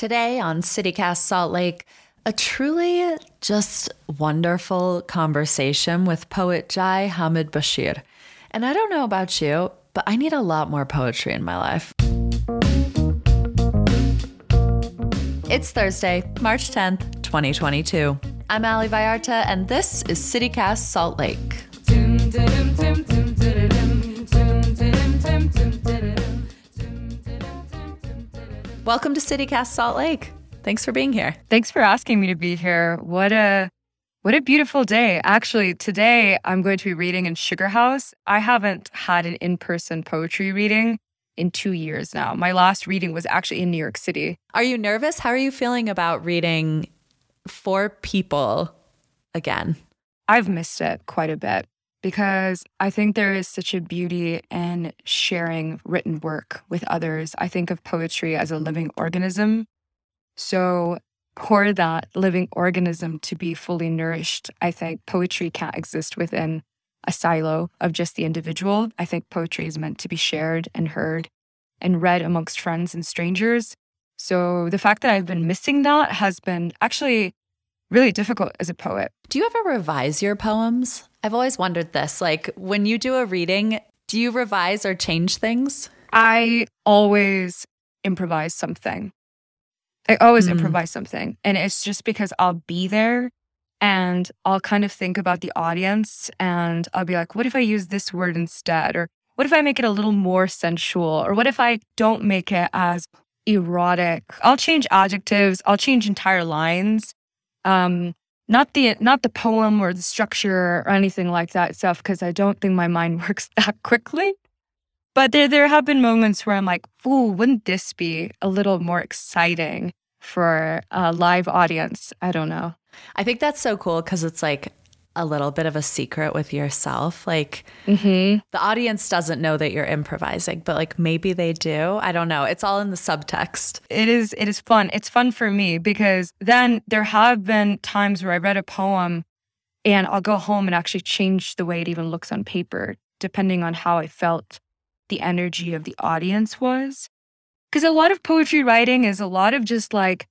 Today on CityCast Salt Lake, a truly just wonderful conversation with poet Jai Hamid Bashir. And I don't know about you, but I need a lot more poetry in my life. It's Thursday, March 10th, 2022. I'm Ali Vallarta, and this is CityCast Salt Lake. Welcome to CityCast Salt Lake. Thanks for being here. Thanks for asking me to be here. What a beautiful day. Actually, today I'm going to be reading in Sugar House. I haven't had an in-person poetry reading in 2 years now. My last reading was actually in New York City. Are you nervous? How are you feeling about reading for people again? I've missed it quite a bit because I think there is such a beauty in sharing written work with others. I think of poetry as a living organism. So for that living organism to be fully nourished, I think poetry can't exist within a silo of just the individual. I think poetry is meant to be shared and heard and read amongst friends and strangers. So the fact that I've been missing that has been actually really difficult as a poet. Do you ever revise your poems? I've always wondered this, like when you do a reading, do you revise or change things? I always improvise something. And it's just because I'll be there and I'll kind of think about the audience and I'll be like, what if I use this word instead? Or what if I make it a little more sensual? Or what if I don't make it as erotic? I'll change adjectives. I'll change entire lines. Not the poem or the structure or anything like that stuff, because I don't think my mind works that quickly. But there have been moments where I'm like, ooh, wouldn't this be a little more exciting for a live audience? I don't know. I think that's so cool because it's like a little bit of a secret with yourself. Like the audience doesn't know that you're improvising, but like maybe they do. I don't know. It's all in the subtext. It is fun. It's fun for me because then there have been times where I read a poem and I'll go home and actually change the way it even looks on paper, depending on how I felt the energy of the audience was. Because a lot of poetry writing is a lot of just like,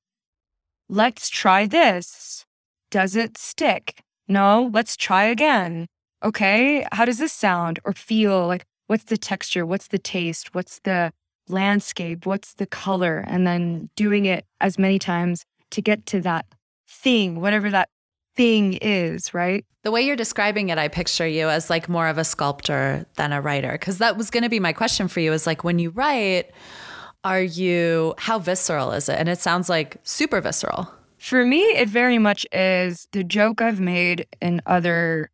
let's try this. Does it stick? No, let's try again. Okay, how does this sound or feel? Like, what's the texture? What's the taste? What's the landscape? What's the color? And then doing it as many times to get to that thing, whatever that thing is, right? The way you're describing it, I picture you as like more of a sculptor than a writer, because that was going to be my question for you, is like when you write, how visceral is it? And it sounds like super visceral. For me, it very much is. The joke I've made in other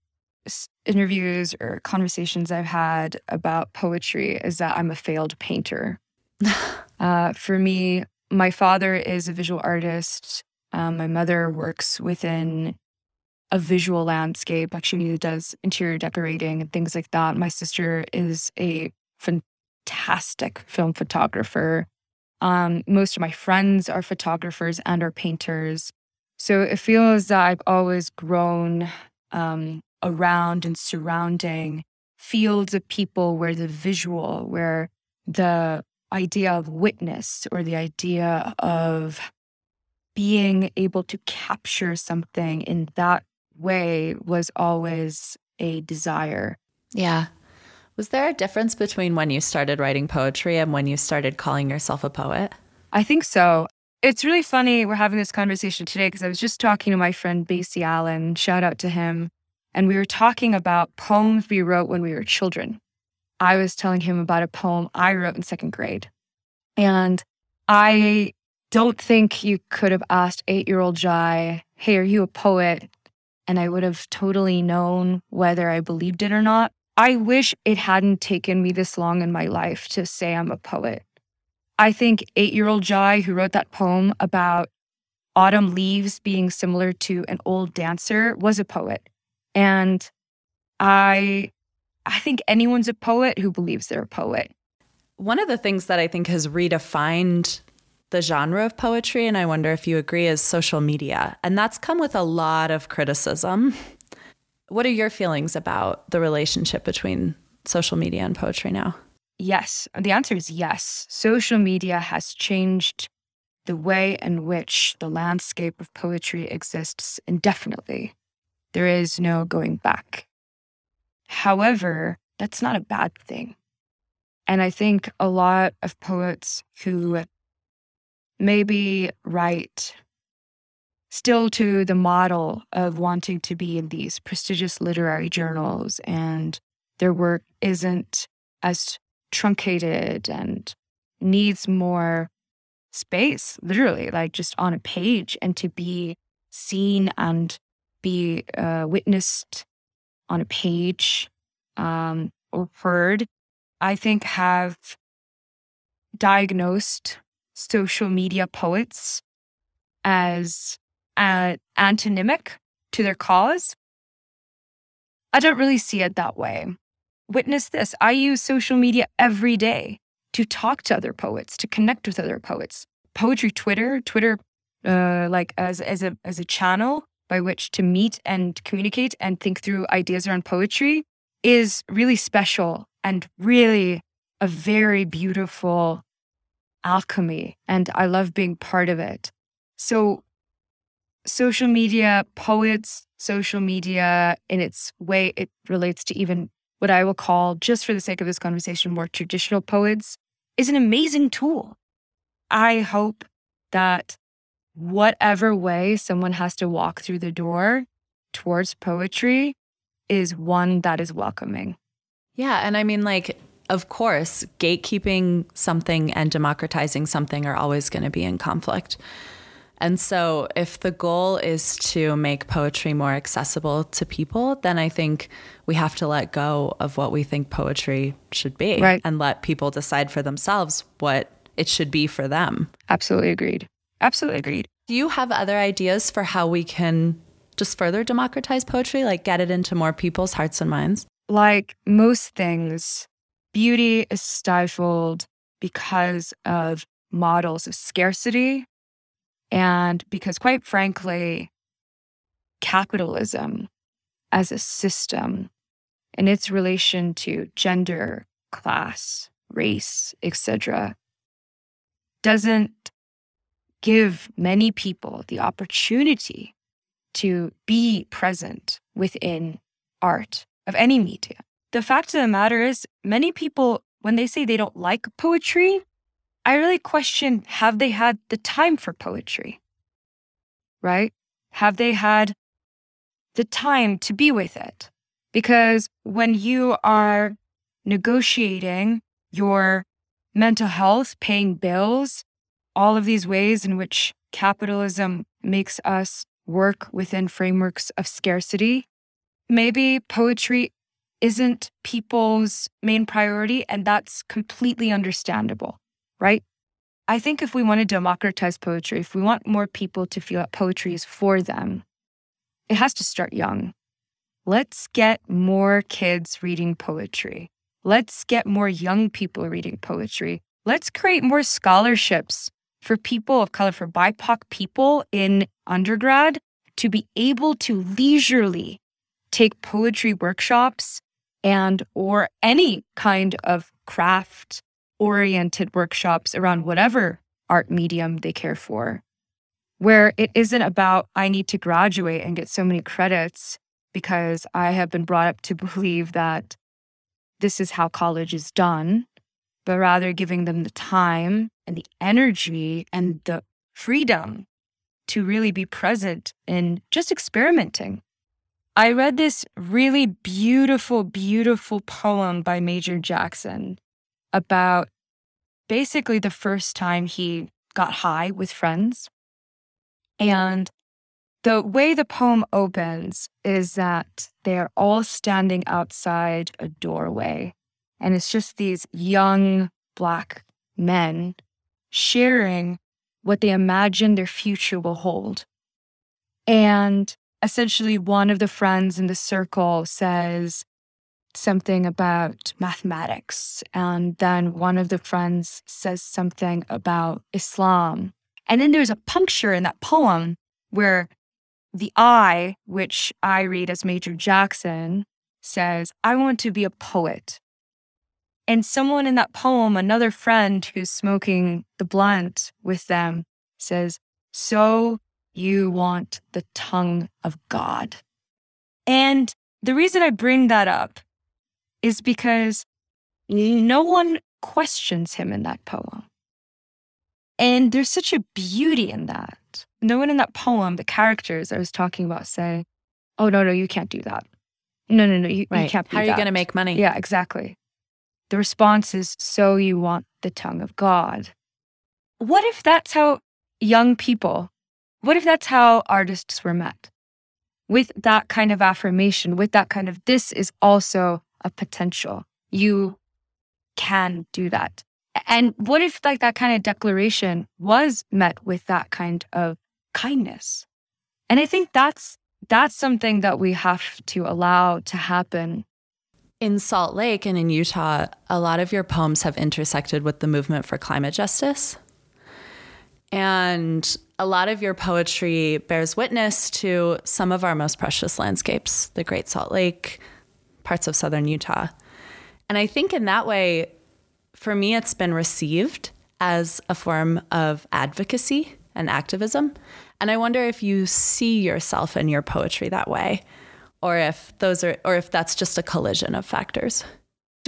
interviews or conversations I've had about poetry is that I'm a failed painter. For me, my father is a visual artist. My mother works within a visual landscape. Like, she does interior decorating and things like that. My sister is a fantastic film photographer. Most of my friends are photographers and are painters. So it feels that I've always grown around and surrounding fields of people where the visual, where the idea of witness or the idea of being able to capture something in that way was always a desire. Yeah. Was there a difference between when you started writing poetry and when you started calling yourself a poet? I think so. It's really funny we're having this conversation today because I was just talking to my friend BC Allen, shout out to him, and we were talking about poems we wrote when we were children. I was telling him about a poem I wrote in second grade. And I don't think you could have asked 8-year-old Jai, hey, are you a poet? And I would have totally known whether I believed it or not. I wish it hadn't taken me this long in my life to say I'm a poet. I think 8-year-old Jai, who wrote that poem about autumn leaves being similar to an old dancer, was a poet. And I think anyone's a poet who believes they're a poet. One of the things that I think has redefined the genre of poetry, and I wonder if you agree, is social media. And that's come with a lot of criticism. What are your feelings about the relationship between social media and poetry now? Yes. The answer is yes. Social media has changed the way in which the landscape of poetry exists indefinitely. There is no going back. However, that's not a bad thing. And I think a lot of poets who maybe write still to the model of wanting to be in these prestigious literary journals, and their work isn't as truncated and needs more space, literally, like just on a page, and to be seen and be witnessed on a page or heard, I think have diagnosed social media poets as antonymic to their cause. I don't really see it that way. Witness this. I use social media every day to talk to other poets, to connect with other poets. Poetry Twitter, like as a channel by which to meet and communicate and think through ideas around poetry, is really special and really a very beautiful alchemy. And I love being part of it. So social media poets, social media in its way, it relates to even what I will call, just for the sake of this conversation, more traditional poets, is an amazing tool. I hope that whatever way someone has to walk through the door towards poetry is one that is welcoming. Yeah. And I mean, like, of course, gatekeeping something and democratizing something are always going to be in conflict. And so if the goal is to make poetry more accessible to people, then I think we have to let go of what we think poetry should be, right, and let people decide for themselves what it should be for them. Absolutely agreed. Absolutely agreed. Do you have other ideas for how we can just further democratize poetry, like get it into more people's hearts and minds? Like most things, beauty is stifled because of models of scarcity, and because, quite frankly, capitalism as a system and its relation to gender, class, race, etc., doesn't give many people the opportunity to be present within art of any media. The fact of the matter is, many people, when they say they don't like poetry, I really question, have they had the time for poetry, right? Have they had the time to be with it? Because when you are negotiating your mental health, paying bills, all of these ways in which capitalism makes us work within frameworks of scarcity, maybe poetry isn't people's main priority, and that's completely understandable. Right? I think if we want to democratize poetry, if we want more people to feel that poetry is for them, it has to start young. Let's get more kids reading poetry. Let's get more young people reading poetry. Let's create more scholarships for people of color, for BIPOC people in undergrad, to be able to leisurely take poetry workshops and or any kind of craft oriented workshops around whatever art medium they care for, where it isn't about, I need to graduate and get so many credits because I have been brought up to believe that this is how college is done, but rather giving them the time and the energy and the freedom to really be present in just experimenting. I read this really beautiful, beautiful poem by Major Jackson about basically the first time he got high with friends. And the way the poem opens is that they're all standing outside a doorway, and it's just these young Black men sharing what they imagine their future will hold. And essentially one of the friends in the circle says something about mathematics, and then one of the friends says something about Islam. And then there's a puncture in that poem where the I, which I read as Major Jackson, says, I want to be a poet. And someone in that poem, another friend who's smoking the blunt with them, says, so you want the tongue of God. And the reason I bring that up is because no one questions him in that poem. And there's such a beauty in that. No one in that poem, the characters I was talking about, say, oh, no, you can't do that. No, you can't do that. How are you going to make money? Yeah, exactly. The response is, so you want the tongue of God. What if that's how young people, what if that's how artists were met? With that kind of affirmation, with that kind of, this is also a potential. You can do that. And what if like that kind of declaration was met with that kind of kindness? And I think that's something that we have to allow to happen. In Salt Lake and in Utah, a lot of your poems have intersected with the movement for climate justice. And a lot of your poetry bears witness to some of our most precious landscapes, the Great Salt Lake, parts of southern Utah. And I think in that way, for me, it's been received as a form of advocacy and activism. And I wonder if you see yourself in your poetry that way, or if that's just a collision of factors.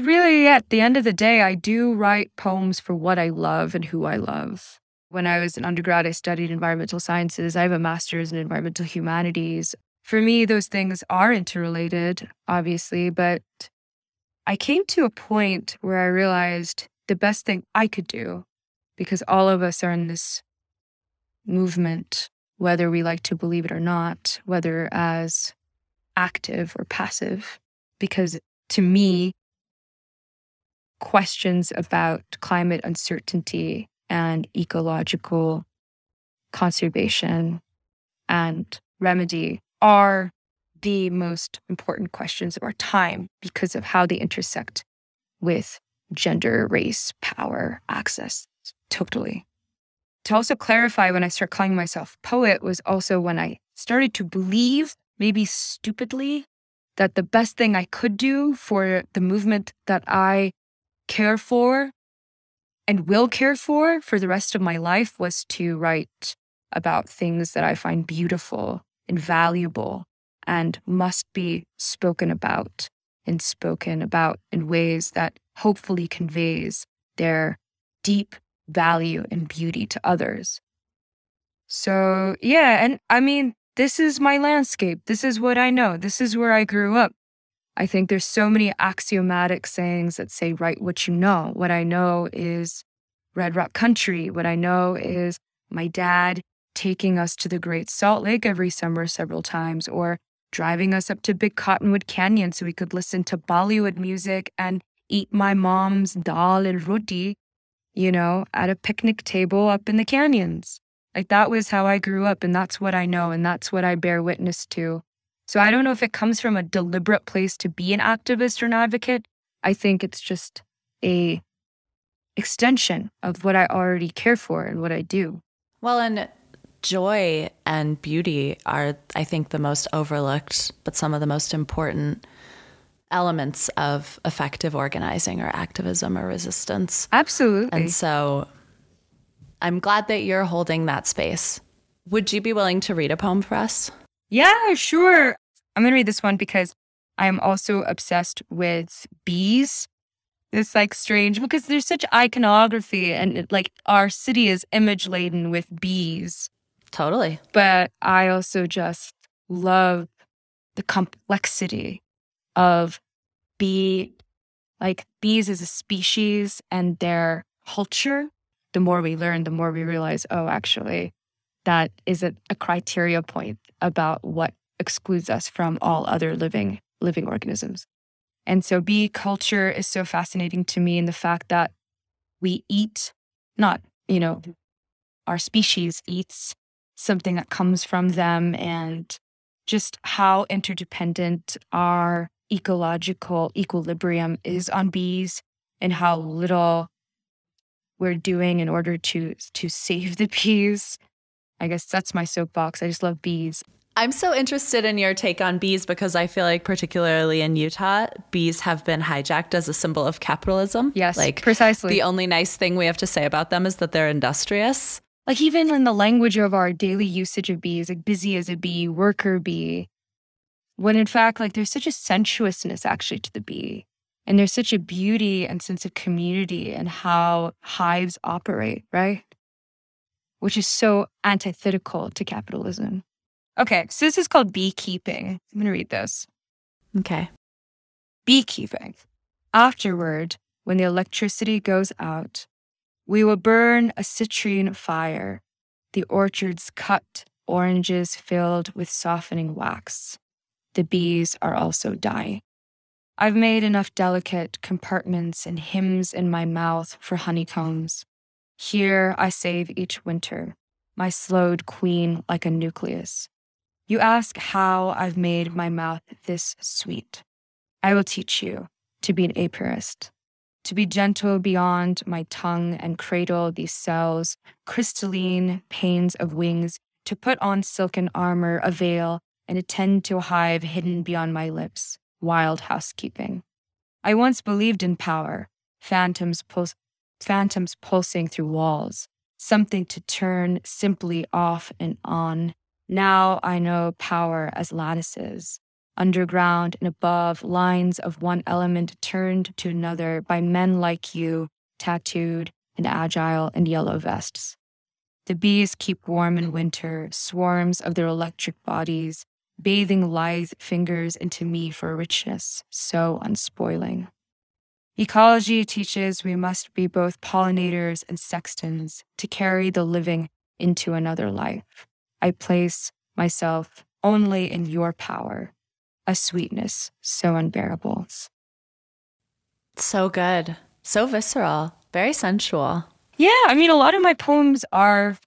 Really, at the end of the day, I do write poems for what I love and who I love. When I was an undergrad, I studied environmental sciences. I have a master's in environmental humanities. For me, those things are interrelated, obviously, but I came to a point where I realized the best thing I could do, because all of us are in this movement, whether we like to believe it or not, whether as active or passive, because to me, questions about climate uncertainty and ecological conservation and remedy are the most important questions of our time because of how they intersect with gender, race, power, access, totally. To also clarify, when I start calling myself poet was also when I started to believe, maybe stupidly, that the best thing I could do for the movement that I care for and will care for the rest of my life was to write about things that I find beautiful and valuable and must be spoken about in ways that hopefully conveys their deep value and beauty to others. So, yeah, and I mean, this is my landscape. This is what I know. This is where I grew up. I think there's so many axiomatic sayings that say, write what you know. What I know is Red Rock Country. What I know is my dad taking us to the Great Salt Lake every summer several times, or driving us up to Big Cottonwood Canyon so we could listen to Bollywood music and eat my mom's dal and roti, at a picnic table up in the canyons. Like, that was how I grew up, and that's what I know, and that's what I bear witness to. So I don't know if it comes from a deliberate place to be an activist or an advocate. I think it's just a extension of what I already care for and what I do. Well, and joy and beauty are, I think, the most overlooked, but some of the most important elements of effective organizing or activism or resistance. Absolutely. And so I'm glad that you're holding that space. Would you be willing to read a poem for us? Yeah, sure. I'm going to read this one because I'm also obsessed with bees. It's like strange because there's such iconography and our city is image laden with bees. Totally. But I also just love the complexity of bee. Bees as a species and their culture. The more we learn, the more we realize, actually, that is a criteria point about what excludes us from all other living organisms. And so bee culture is so fascinating to me, and the fact that we eat, not, our species eats something that comes from them, and just how interdependent our ecological equilibrium is on bees and how little we're doing in order to save the bees. I guess that's my soapbox. I just love bees. I'm so interested in your take on bees because I feel like particularly in Utah, bees have been hijacked as a symbol of capitalism. Yes, precisely. The only nice thing we have to say about them is that they're industrious. Like even in the language of our daily usage of bee is like busy as a bee, worker bee, when in fact, like there's such a sensuousness actually to the bee. And there's such a beauty and sense of community in how hives operate, right? Which is so antithetical to capitalism. Okay, so this is called beekeeping. I'm going to read this. Okay. Beekeeping. Afterward, when the electricity goes out, we will burn a citrine fire, the orchards cut, oranges filled with softening wax. The bees are also dying. I've made enough delicate compartments and hymns in my mouth for honeycombs. Here I save each winter, my slowed queen like a nucleus. You ask how I've made my mouth this sweet. I will teach you to be an apiarist, to be gentle beyond my tongue and cradle these cells, crystalline panes of wings, to put on silken armor, a veil, and attend to a hive hidden beyond my lips. Wild housekeeping. I once believed in power, phantoms pulsing through walls, something to turn simply off and on. Now I know power as lattices, underground and above, lines of one element turned to another by men like you, tattooed and agile in yellow vests. The bees keep warm in winter, swarms of their electric bodies, bathing lithe fingers into me for richness, so unspoiling. Ecology teaches we must be both pollinators and sextons to carry the living into another life. I place myself only in your power, a sweetness so unbearable. So good. So visceral. Very sensual. Yeah, I mean, a lot of my poems are,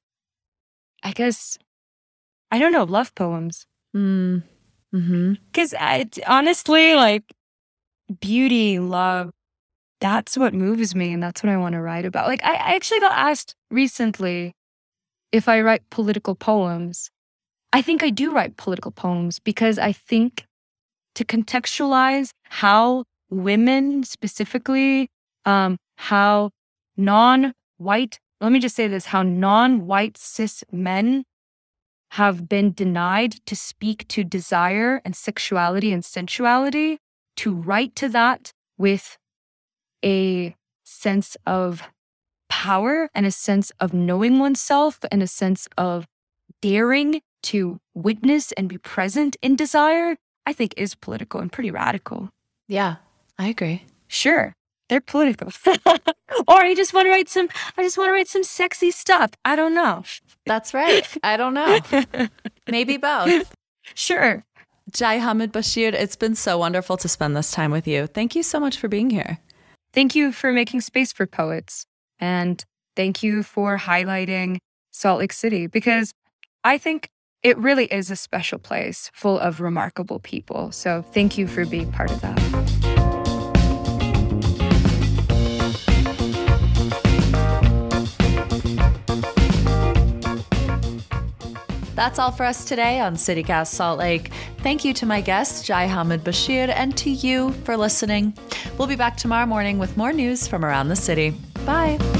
I guess, I don't know, love poems. Because honestly, like beauty, love, that's what moves me, and that's what I want to write about. Like I actually got asked recently if I write political poems. I think I do write political poems because I think to contextualize how women specifically, how non-white, let me just say this, how non-white cis men have been denied to speak to desire and sexuality and sensuality, to write to that with a sense of power and a sense of knowing oneself and a sense of daring to witness and be present in desire, I think is political and pretty radical. Yeah, I agree. Sure, they're political. Or I just want to write some sexy stuff. I don't know. That's right. I don't know. Maybe both. Sure. Jai Hamid Bashir, it's been so wonderful to spend this time with you. Thank you so much for being here. Thank you for making space for poets. And thank you for highlighting Salt Lake City, because I think it really is a special place full of remarkable people. So thank you for being part of that. That's all for us today on CityCast Salt Lake. Thank you to my guest, Jai Hamid Bashir, and to you for listening. We'll be back tomorrow morning with more news from around the city. Bye.